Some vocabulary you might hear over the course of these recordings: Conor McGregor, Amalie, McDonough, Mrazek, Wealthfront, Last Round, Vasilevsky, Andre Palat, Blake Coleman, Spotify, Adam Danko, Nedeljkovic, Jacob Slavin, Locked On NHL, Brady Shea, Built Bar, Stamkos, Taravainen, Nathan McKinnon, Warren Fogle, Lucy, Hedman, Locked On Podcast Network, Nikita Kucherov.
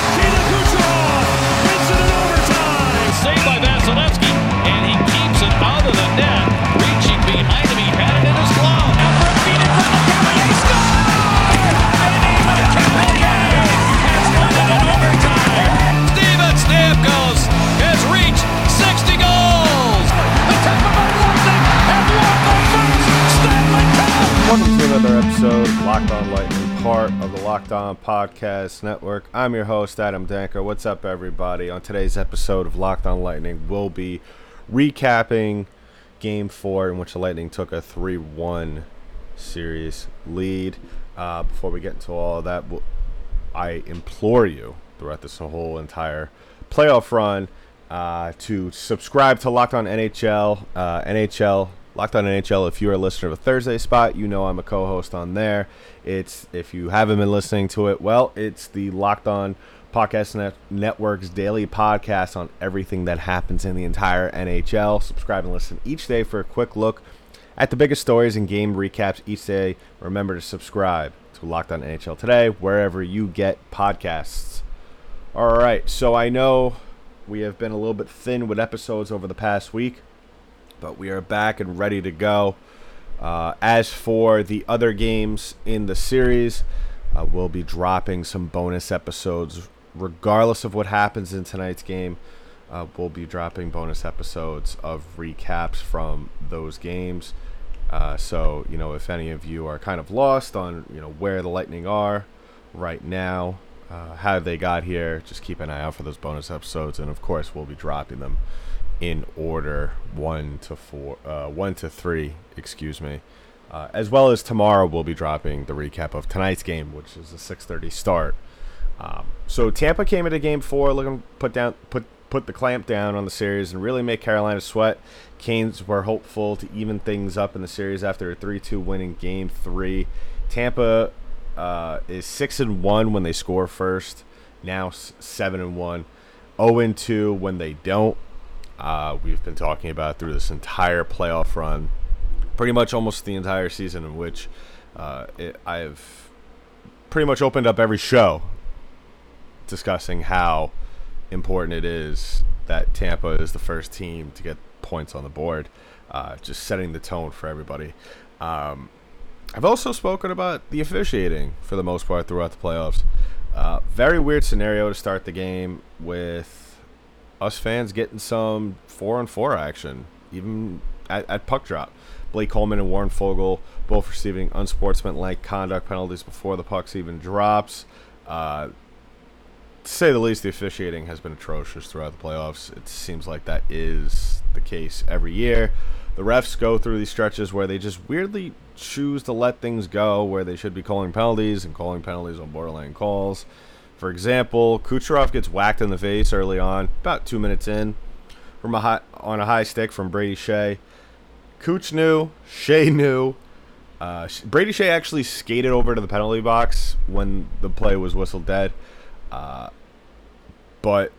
Nikita Kucherov wins it in overtime! Saved by Vasilevsky, and he keeps it out of the net. Reaching behind him, he had it in his glove. Effort feed it from McKinnon, he scores! And McKinnon has won it in overtime! Stamkos has reached 60 goals! The tip of our Mrazek! Welcome to another episode of Locked On Lightning, part of the Locked On Podcast Network. I'm your host, Adam Danko. What's up, everybody? On today's episode of Locked On Lightning, we'll be recapping Game 4, in which the Lightning took a 3-1 series lead. Before we get into all that, I implore you throughout this whole entire playoff run to subscribe to Locked On NHL, Locked On NHL. If you're a listener of a Thursday spot, you know I'm a co-host on there. If you haven't been listening to it, well, it's the Locked On Podcast Network's daily podcast on everything that happens in the entire NHL. Subscribe and listen each day for a quick look at the biggest stories and game recaps each day. Remember to subscribe to Locked On NHL Today, wherever you get podcasts. All right, so I know we have been a little bit thin with episodes over the past week, but we are back and ready to go. As for the other games in the series, we'll be dropping some bonus episodes. Regardless of what happens in tonight's game, we'll be dropping bonus episodes of recaps from those games. So, you know, if any of you are kind of lost on, you know, where the Lightning are right now, how they got here, just keep an eye out for those bonus episodes. And, of course, we'll be dropping them in order 1 to 3, as well as tomorrow we'll be dropping the recap of tonight's game, which is a 6:30 start. So Tampa came into game 4 looking to put the clamp down on the series and really make Carolina sweat. Canes were hopeful to even things up in the series after a 3-2 win in game 3. Tampa is 6-1 when they score first, now 7-1, 0-2 when they don't. We've been talking about through this entire playoff run, pretty much almost the entire season, in which I've pretty much opened up every show discussing how important it is that Tampa is the first team to get points on the board, just setting the tone for everybody. I've also spoken about the officiating for the most part throughout the playoffs. Very weird scenario to start the game with us fans getting some 4-on-4 action, even at puck drop. Blake Coleman and Warren Fogle both receiving unsportsmanlike conduct penalties before the pucks even drops. To say the least, the officiating has been atrocious throughout the playoffs. It seems like that is the case every year. The refs go through these stretches where they just weirdly choose to let things go, where they should be calling penalties and calling penalties on borderline calls. For example, Kucherov gets whacked in the face early on, about 2 minutes in, from on a high stick from Brady Shea. Kuch knew, Shea knew. Brady Shea actually skated over to the penalty box when the play was whistled dead. But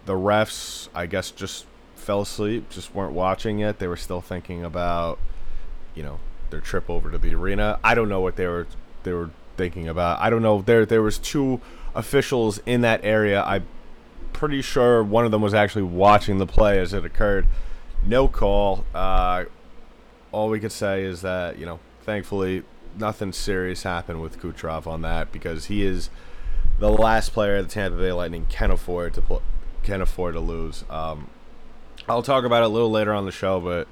the refs, I guess, just fell asleep, just weren't watching it. They were still thinking about, you know, their trip over to the arena. I don't know what they were thinking about. I don't know. There was two officials in that area. I'm pretty sure one of them was actually watching the play as it occurred. No call. All we could say is that, you know, thankfully nothing serious happened with Kucherov on that, because he is the last player the Tampa Bay Lightning can afford to lose. I'll talk about it a little later on the show, but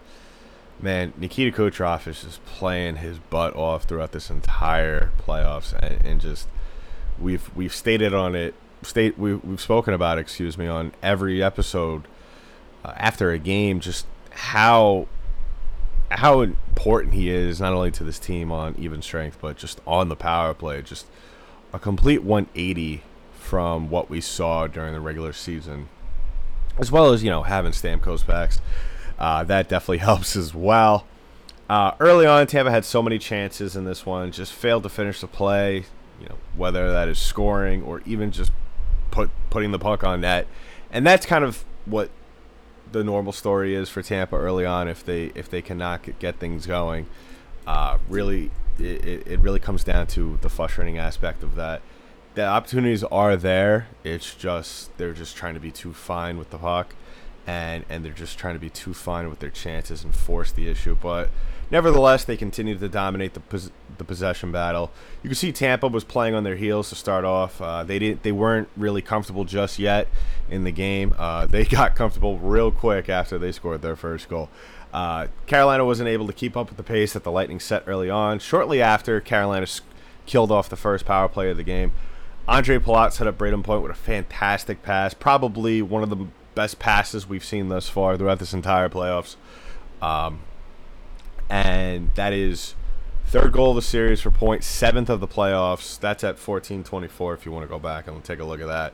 man, Nikita Kucherov is just playing his butt off throughout this entire playoffs, and just we've spoken about it, on every episode after a game, just how important he is, not only to this team on even strength, but just on the power play. Just a complete 180 from what we saw during the regular season, as well as, you know, having Stamkos back. That definitely helps as well. Early on, Tampa had so many chances in this one, just failed to finish the play. You know, whether that is scoring or even just putting the puck on net, and that's kind of what the normal story is for Tampa early on if they cannot get things going. Really, it really comes down to the frustrating aspect of that. The opportunities are there. It's just they're just trying to be too fine with the puck, and they're just trying to be too fine with their chances and force the issue. But nevertheless, they continue to dominate the possession battle. You can see Tampa was playing on their heels to start off. They weren't really comfortable just yet in the game. They got comfortable real quick after they scored their first goal. Carolina wasn't able to keep up with the pace that the Lightning set early on. Shortly after, Carolina killed off the first power play of the game. Andre Palat set up Braden Point with a fantastic pass, probably one of the best passes we've seen thus far throughout this entire playoffs. And that is third goal of the series for Point, seventh of the playoffs. That's at 14:24 if you want to go back and take a look at that.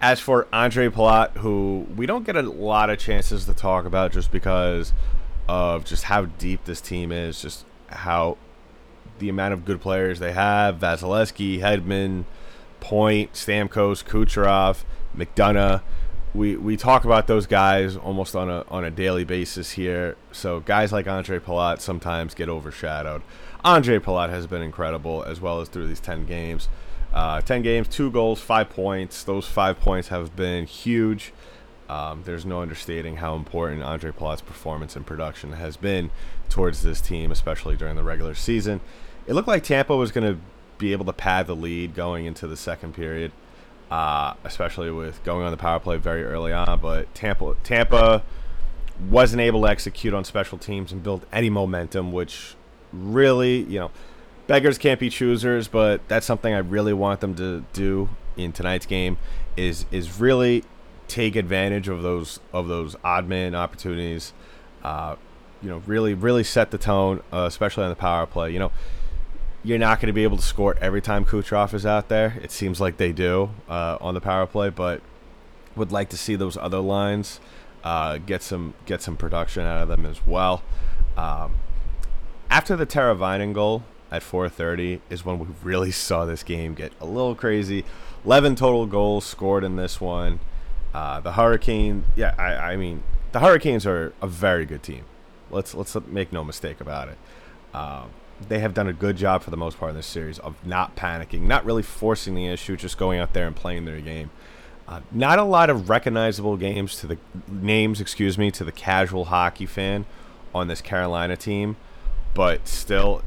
As for Andre Palat, who we don't get a lot of chances to talk about just because of just how deep this team is, just how the amount of good players they have, Vasilevsky, Hedman, Point, Stamkos, Kucherov, McDonough. We talk about those guys almost on a daily basis here. So guys like Andre Palat sometimes get overshadowed. Andre Palat has been incredible, as well as through these 10 games. 10 games, 2 goals, 5 points. Those 5 points have been huge. There's no understating how important Andre Palat's performance and production has been towards this team, especially during the regular season. It looked like Tampa was going to be able to pad the lead going into the second period, especially with going on the power play very early on, but Tampa wasn't able to execute on special teams and build any momentum, which really, beggars can't be choosers, but that's something I really want them to do in tonight's game is really take advantage of those odd man opportunities, really set the tone, especially on the power play. You're not going to be able to score every time Kucherov is out there. It seems like they do on the power play, but would like to see those other lines get some production out of them as well. After the Taravainen goal at 4:30 is when we really saw this game get a little crazy. 11 total goals scored in this one. The Hurricanes are a very good team. Let's make no mistake about it. They have done a good job for the most part in this series of not panicking, not really forcing the issue, just going out there and playing their game. Not a lot of recognizable names to the casual hockey fan on this Carolina team, but still,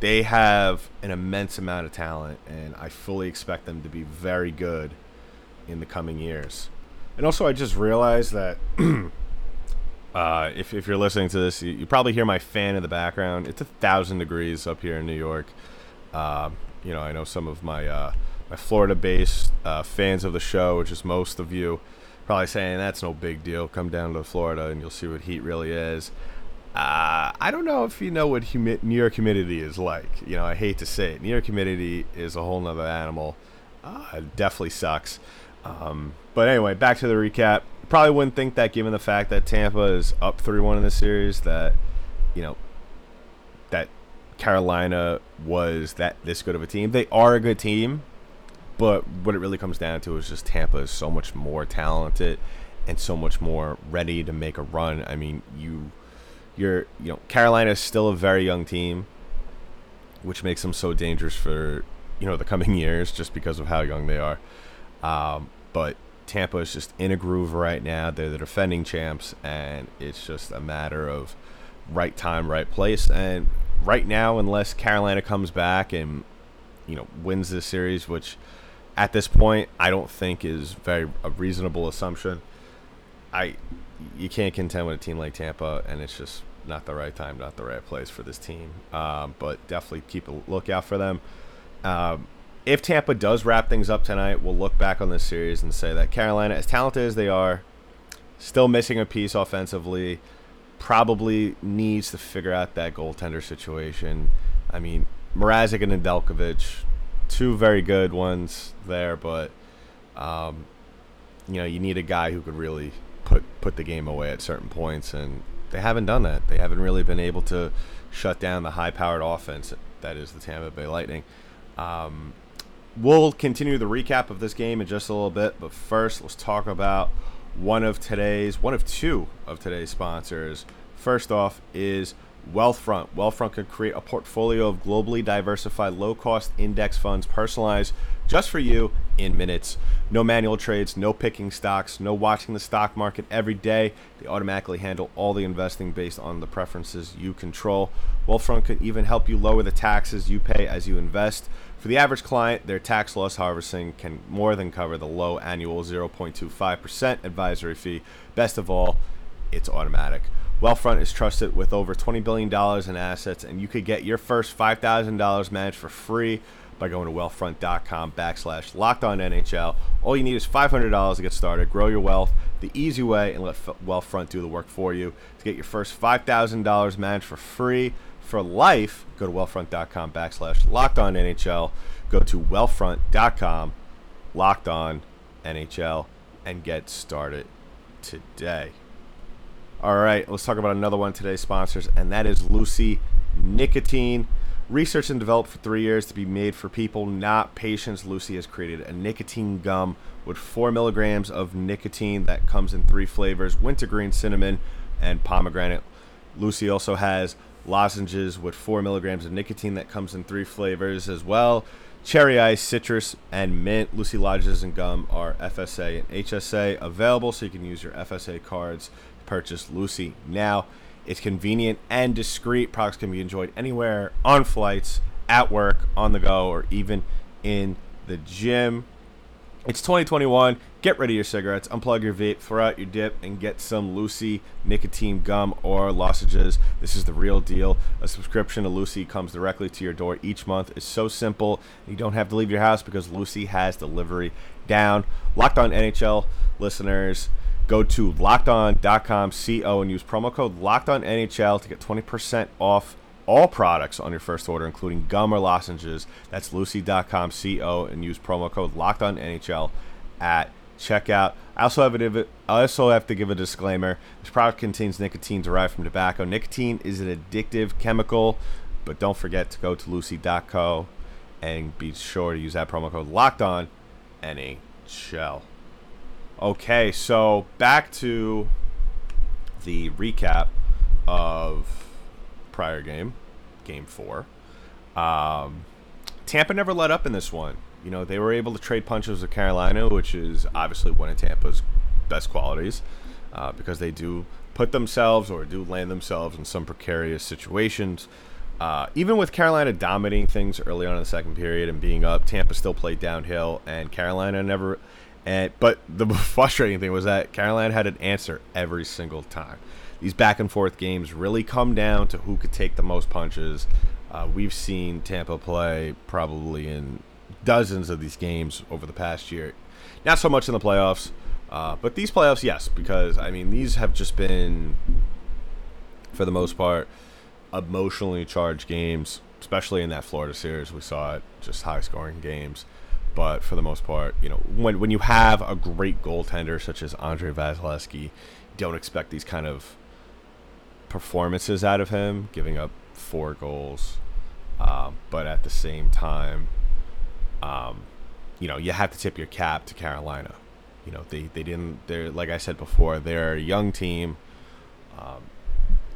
they have an immense amount of talent, and I fully expect them to be very good in the coming years. And also, I just realized that if you're listening to this, you probably hear my fan in the background. It's 1,000 degrees up here in New York. I know some of my my Florida-based fans of the show, which is most of you, probably saying that's no big deal. Come down to Florida and you'll see what heat really is. I don't know if you know what New York humidity is like. I hate to say it. New York humidity is a whole nother animal. It definitely sucks. But anyway, back to the recap. Probably wouldn't think that, given the fact that Tampa is up 3-1 in the series, that that Carolina was this good of a team. They are a good team, but what it really comes down to is just Tampa is so much more talented and so much more ready to make a run. I mean, Carolina is still a very young team, which makes them so dangerous for the coming years just because of how young they are. But Tampa is just in a groove right now. They're the defending champs, and it's just a matter of right time, right place. And right now, unless Carolina comes back and wins this series, which at this point I don't think is a reasonable assumption, you can't contend with a team like Tampa, and it's just not the right time, not the right place for this team. But definitely keep a lookout for them. If Tampa does wrap things up tonight, we'll look back on this series and say that Carolina, as talented as they are, still missing a piece offensively, probably needs to figure out that goaltender situation. I mean, Mrazek and Nedeljkovic, two very good ones there, but you need a guy who could really put the game away at certain points, and they haven't done that. They haven't really been able to shut down the high-powered offense that is the Tampa Bay Lightning. We'll continue the recap of this game in just a little bit, but first, let's talk about one of two of today's sponsors. First off is Wealthfront. Wealthfront can create a portfolio of globally diversified, low-cost index funds personalized just for you in minutes. No manual trades, no picking stocks, no watching the stock market every day. They automatically handle all the investing based on the preferences you control. Wealthfront can even help you lower the taxes you pay as you invest. For the average client, their tax loss harvesting can more than cover the low annual 0.25% advisory fee. Best of all, it's automatic. Wealthfront is trusted with over $20 billion in assets, and you could get your first $5,000 managed for free by going to wealthfront.com/LockedOnNHL. All you need is $500 to get started. Grow your wealth the easy way and let Wealthfront do the work for you. To get your first $5,000 managed for free for life, go to wealthfront.com/LockedOnNHL. Go to wealthfront.com/LockedOnNHL and get started today. All right, let's talk about another one of today's sponsors, and that is Lucy Nicotine. Researched and developed for 3 years to be made for people, not patients, Lucy has created a nicotine gum with 4 milligrams of nicotine that comes in 3 flavors, wintergreen, cinnamon, and pomegranate. Lucy also has lozenges with 4 milligrams of nicotine that comes in 3 flavors as well, cherry ice, citrus, and mint. Lucy lozenges and gum are FSA and HSA available, so you can use your FSA cards. Purchase Lucy now. It's convenient and discreet. Products can be enjoyed anywhere, on flights, at work, on the go, or even in the gym. It's 2021. Get rid of your cigarettes, unplug your vape, throw out your dip, and get some Lucy nicotine gum or lozenges. This is the real deal. A subscription to Lucy comes directly to your door each month. It's so simple. You don't have to leave your house because Lucy has delivery down. Locked On NHL listeners, go to LockedOn.com/CO and use promo code LockedOnNHL to get 20% off all products on your first order, including gum or lozenges. That's Lucy.com/CO and use promo code LockedOnNHL at checkout. I also have to give a disclaimer. This product contains nicotine derived from tobacco. Nicotine is an addictive chemical, but don't forget to go to Lucy.co and be sure to use that promo code LockedOnNHL. Okay, so back to the recap of prior game, Game 4. Tampa never let up in this one. You know, they were able to trade punches with Carolina, which is obviously one of Tampa's best qualities because they do put themselves or do land themselves in some precarious situations. Even with Carolina dominating things early on in the second period and being up, Tampa still played downhill, and Carolina never... But the frustrating thing was that Carolina had an answer every single time. These back-and-forth games really come down to who could take the most punches. We've seen Tampa play probably in dozens of these games over the past year. Not so much in the playoffs, but these playoffs, yes, because, I mean, these have just been, for the most part, emotionally charged games, especially in that Florida series. We saw it, just high-scoring games. But for the most part, you know, when you have a great goaltender such as Andre Vasilevsky, don't expect these kind of performances out of him, giving up 4 goals. But at the same time, you know, you have to tip your cap to Carolina. You know, they didn't. They're, like I said before, they're a young team.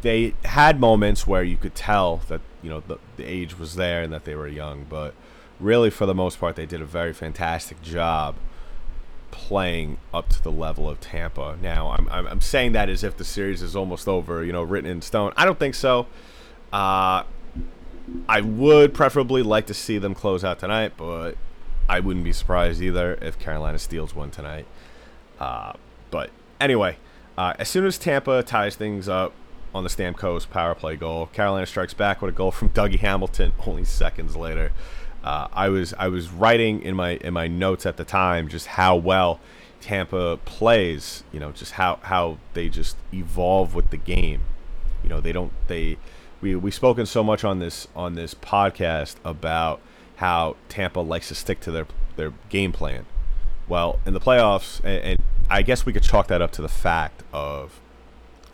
They had moments where you could tell that, you know, the age was there and that they were young, but really, for the most part, they did a very fantastic job playing up to the level of Tampa. Now, I'm saying that as if the series is almost over, you know, written in stone. I don't think so. I would preferably like to see them close out tonight, but I wouldn't be surprised either if Carolina steals one tonight. But anyway, as soon as Tampa ties things up on the Stamkos power play goal, Carolina strikes back with a goal from Dougie Hamilton only seconds later. I was writing in my notes at the time just how well Tampa plays, you know, just how they just evolve with the game. You know, we've spoken so much on this podcast about how Tampa likes to stick to their game plan. Well, in the playoffs, and I guess we could chalk that up to the fact of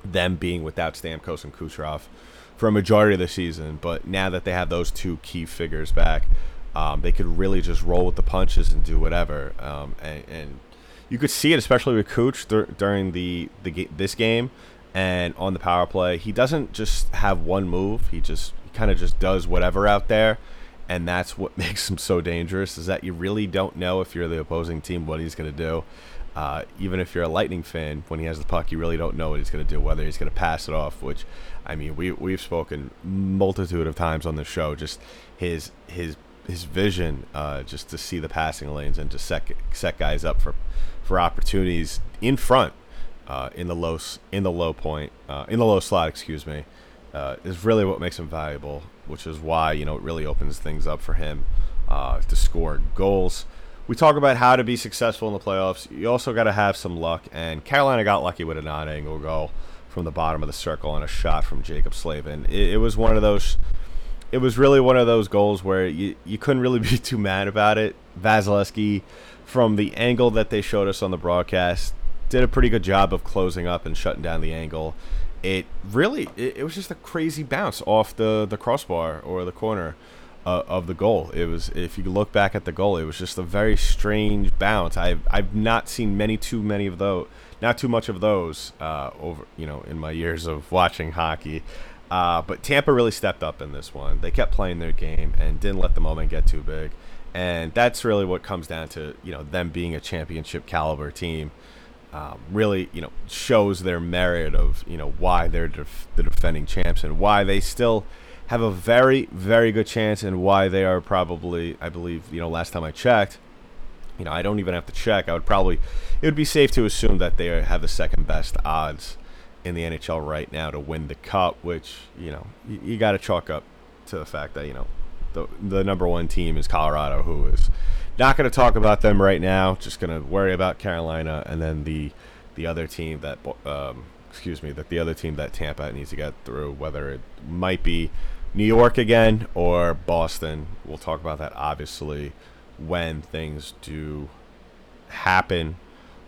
them being without Stamkos and Kucherov for a majority of the season, but now that they have those two key figures back, they could really just roll with the punches and do whatever. And you could see it, especially with Cooch during this game and on the power play. He doesn't just have one move. He kind of just does whatever out there, and that's what makes him so dangerous, is that you really don't know if you're the opposing team what he's going to do. Even if you're a Lightning fan, when he has the puck, you really don't know what he's going to do, whether he's going to pass it off, which, I mean, we've spoken multitude of times on the show, just his vision, just to see the passing lanes and to set guys up for opportunities in front, in the low slot, is really what makes him valuable, which is why, you know, it really opens things up for him to score goals. We talk about how to be successful in the playoffs. You also got to have some luck, and Carolina got lucky with a non-angle goal from the bottom of the circle and a shot from Jacob Slavin. It was one of those. It was really one of those goals where you couldn't really be too mad about it. Vasilevsky, from the angle that they showed us on the broadcast, did a pretty good job of closing up and shutting down the angle. It was just a crazy bounce off the crossbar or the corner of the goal. It was, if you look back at the goal, it was just a very strange bounce. I've not seen too much of those over, you know, in my years of watching hockey. But Tampa really stepped up in this one. They kept playing their game and didn't let the moment get too big. And that's really what comes down to, you know, them being a championship caliber team. Really, you know, shows their merit of, you know, why they're the defending champs and why they still have a very, very good chance, and why they are probably, I believe, you know, last time I checked, you know, I don't even have to check. It would be safe to assume that they have the second best odds in the NHL right now to win the cup, which, you know, you got to chalk up to the fact that, you know, the number one team is Colorado, who is not going to talk about them right now, just going to worry about Carolina, and then the other team that the other team that Tampa needs to get through, whether it might be New York again or Boston. We'll talk about that obviously when things do happen.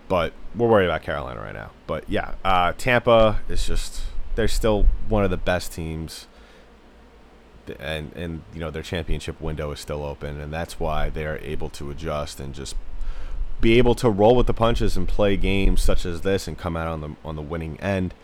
But we're worried about Carolina right now. But, yeah, Tampa is just – they're still one of the best teams. And, you know, their championship window is still open. And that's why they're able to adjust and just be able to roll with the punches and play games such as this and come out on the winning end.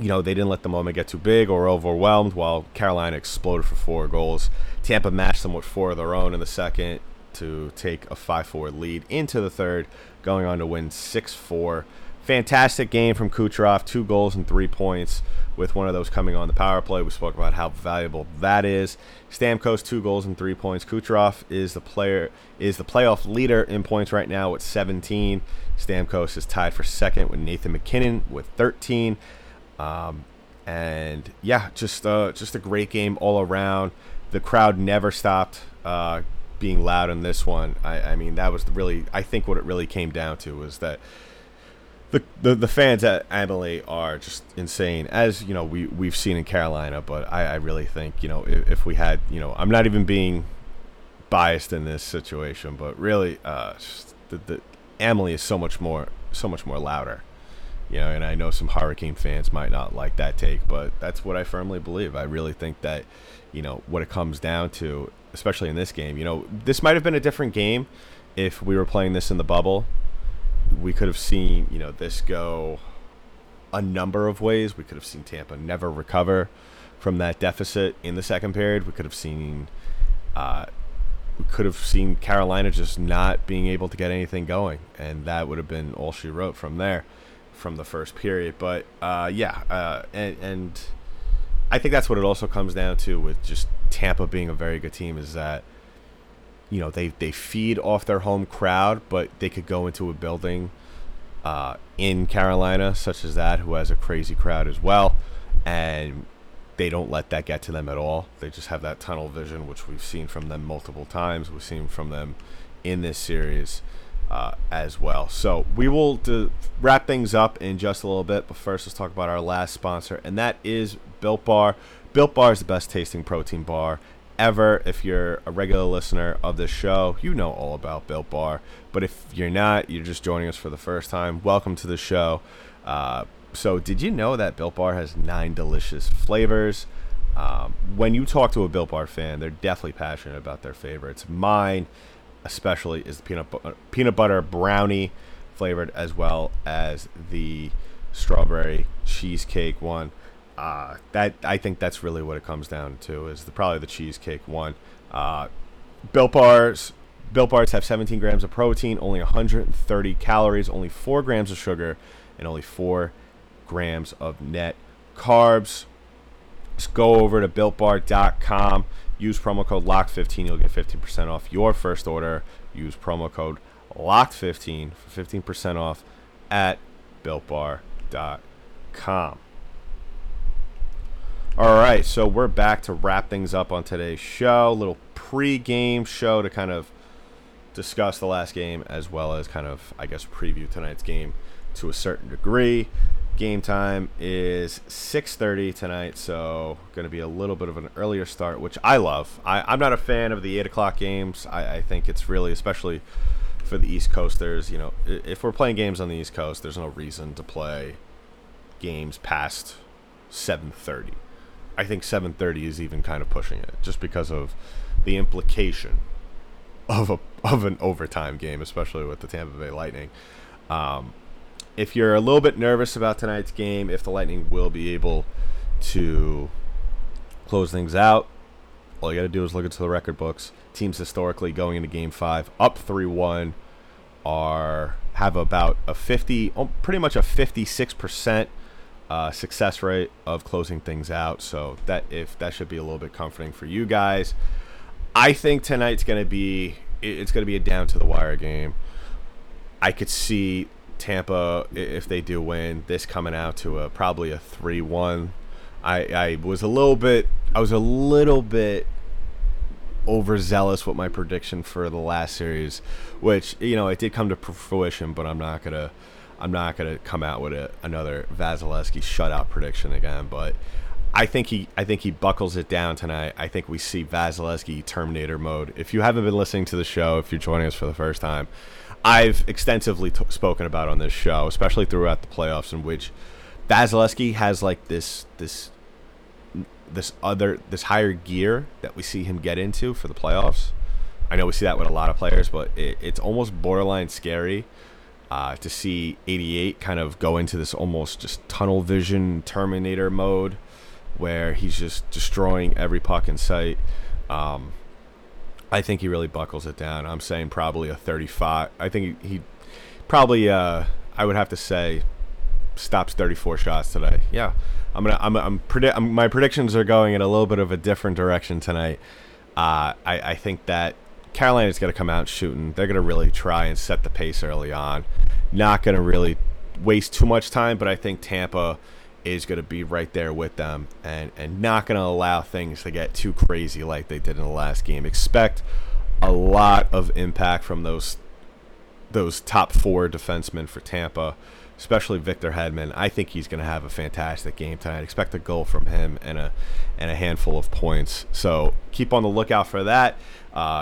You know, they didn't let the moment get too big or overwhelmed while Carolina exploded for 4 goals. Tampa matched them with 4 of their own in the second to take a 5-4 lead into the third, going on to win 6-4. Fantastic game from Kucherov, 2 goals and 3 points, with one of those coming on the power play. We spoke about how valuable that is. Stamkos, 2 goals and 3 points. Kucherov is the playoff leader in points right now with 17. Stamkos is tied for second with Nathan McKinnon with 13. And yeah, just a great game all around. The crowd never stopped being loud in this one. I mean, that was really, I think what it really came down to was that the fans at Amalie are just insane, as you know we've seen in Carolina. But I really think, you know, if we had, you know, I'm not even being biased in this situation, but really the Amalie is so much more louder, you know. And I know some Hurricane fans might not like that take, but that's what I firmly believe. I really think that, you know, what it comes down to, especially in this game, you know, this might have been a different game if we were playing this in the bubble. We could have seen, you know, this go a number of ways. We could have seen Tampa never recover from that deficit in the second period. We could have seen Carolina just not being able to get anything going, and that would have been all she wrote from there, from the first period. But and I think that's what it also comes down to with just Tampa being a very good team, is that, you know, they feed off their home crowd, but they could go into a building in Carolina such as that, who has a crazy crowd as well, and they don't let that get to them at all. They just have that tunnel vision, which we've seen from them multiple times. We've seen from them in this series as well. So we will wrap things up in just a little bit, but first let's talk about our last sponsor, and that is Built Bar. Built Bar is the best tasting protein bar ever. If you're a regular listener of this show, you know all about Built Bar. But if you're not, you're just joining us for the first time, welcome to the show. So did you know that Built Bar has 9 delicious flavors? When you talk to a Built Bar fan, they're definitely passionate about their favorites. Mine especially is the peanut butter brownie flavored, as well as the strawberry cheesecake one. That I think that's really what it comes down to, is probably the cheesecake one. Built Bars have 17 grams of protein, only 130 calories, only 4 grams of sugar, and only 4 grams of net carbs. Just go over to BuiltBar.com. Use promo code LOCKED15. You'll get 15% off your first order. Use promo code LOCKED15 for 15% off at BuiltBar.com. All right, so we're back to wrap things up on today's show. A little pre-game show to kind of discuss the last game, as well as kind of, I guess, preview tonight's game to a certain degree. Game time is 6:30 tonight, so going to be a little bit of an earlier start, which I love. I'm not a fan of the 8 o'clock games. I think it's really, especially for the East Coasters, you know, if we're playing games on the East Coast, there's no reason to play games past 7:30. I think 7:30 is even kind of pushing it, just because of the implication of an overtime game, especially with the Tampa Bay Lightning. If you're a little bit nervous about tonight's game, if the Lightning will be able to close things out, all you got to do is look into the record books. Teams historically going into Game 5 up 3-1 have about pretty much a 56% success rate of closing things out, so that should be a little bit comforting for you guys. I think tonight's going to be a down to the wire game. I could see Tampa, if they do win, this coming out to probably a 3-1. I was a little bit overzealous with my prediction for the last series, which, you know, it did come to fruition, but I'm not gonna come out with another Vasilevsky shutout prediction again, but I think he buckles it down tonight. I think we see Vasilevsky Terminator mode. If you haven't been listening to the show, if you're joining us for the first time, I've extensively spoken about on this show, especially throughout the playoffs, in which Vasilevsky has like this higher gear that we see him get into for the playoffs. I know we see that with a lot of players, but it's almost borderline scary. To see 88 kind of go into this almost just tunnel vision Terminator mode where he's just destroying every puck in sight. I think he really buckles it down. I'm saying probably a 35. I think he probably, I would have to say, stops 34 shots today. Yeah, my predictions are going in a little bit of a different direction tonight. I think that Carolina's going to come out shooting. They're going to really try and set the pace early on. Not going to really waste too much time, but I think Tampa is going to be right there with them and not going to allow things to get too crazy like they did in the last game. Expect a lot of impact from those top 4 defensemen for Tampa, especially Victor Hedman. I think he's going to have a fantastic game tonight. Expect a goal from him and a handful of points. So keep on the lookout for that.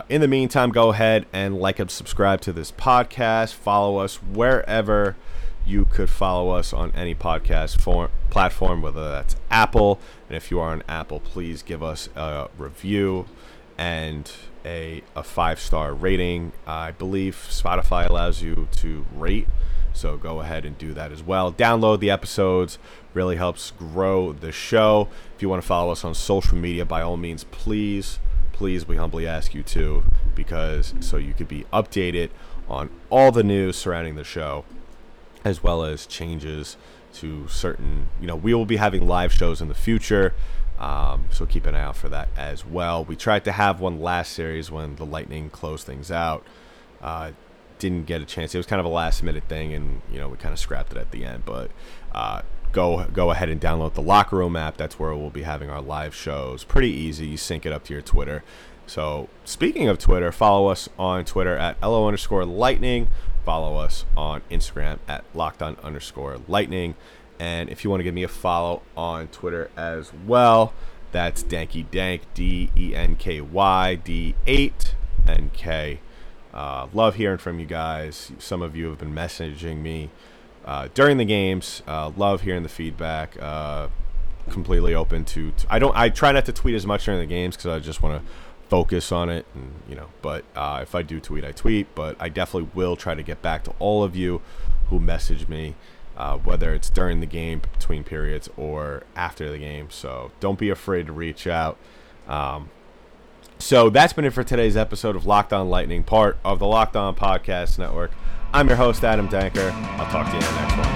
In the meantime, go ahead and like and subscribe to this podcast. Follow us wherever you could follow us on any podcast platform, whether that's Apple. And if you are on Apple, please give us a review and a 5-star rating. I believe Spotify allows you to rate, so go ahead and do that as well. Download the episodes. Really helps grow the show. If you want to follow us on social media, by all means, please, we humbly ask you to, because so you could be updated on all the news surrounding the show, as well as changes to certain, you know, we will be having live shows in the future, so keep an eye out for that as well. We tried to have one last series when the Lightning closed things out, didn't get a chance. It was kind of a last minute thing, and, you know, we kind of scrapped it at the end, but go ahead and download the Locker Room app. That's where we'll be having our live shows. Pretty easy. You sync it up to your Twitter. So speaking of Twitter, follow us on Twitter at @LO_Lightning. Follow us on Instagram at @LockedOn_Lightning. And if you want to give me a follow on Twitter as well, that's DankyDank, DENKYD8NK. Love hearing from you guys. Some of you have been messaging me during the games. Love hearing the feedback. Completely open to I try not to tweet as much during the games because I just want to focus on it, and but if I do tweet, I tweet, but I definitely will try to get back to all of you who message me, whether it's during the game, between periods, or after the game. So don't be afraid to reach out. So that's been it for today's episode of Locked On Lightning, part of the Locked On Podcast Network. I'm your host, Adam Danker. I'll talk to you in the next one.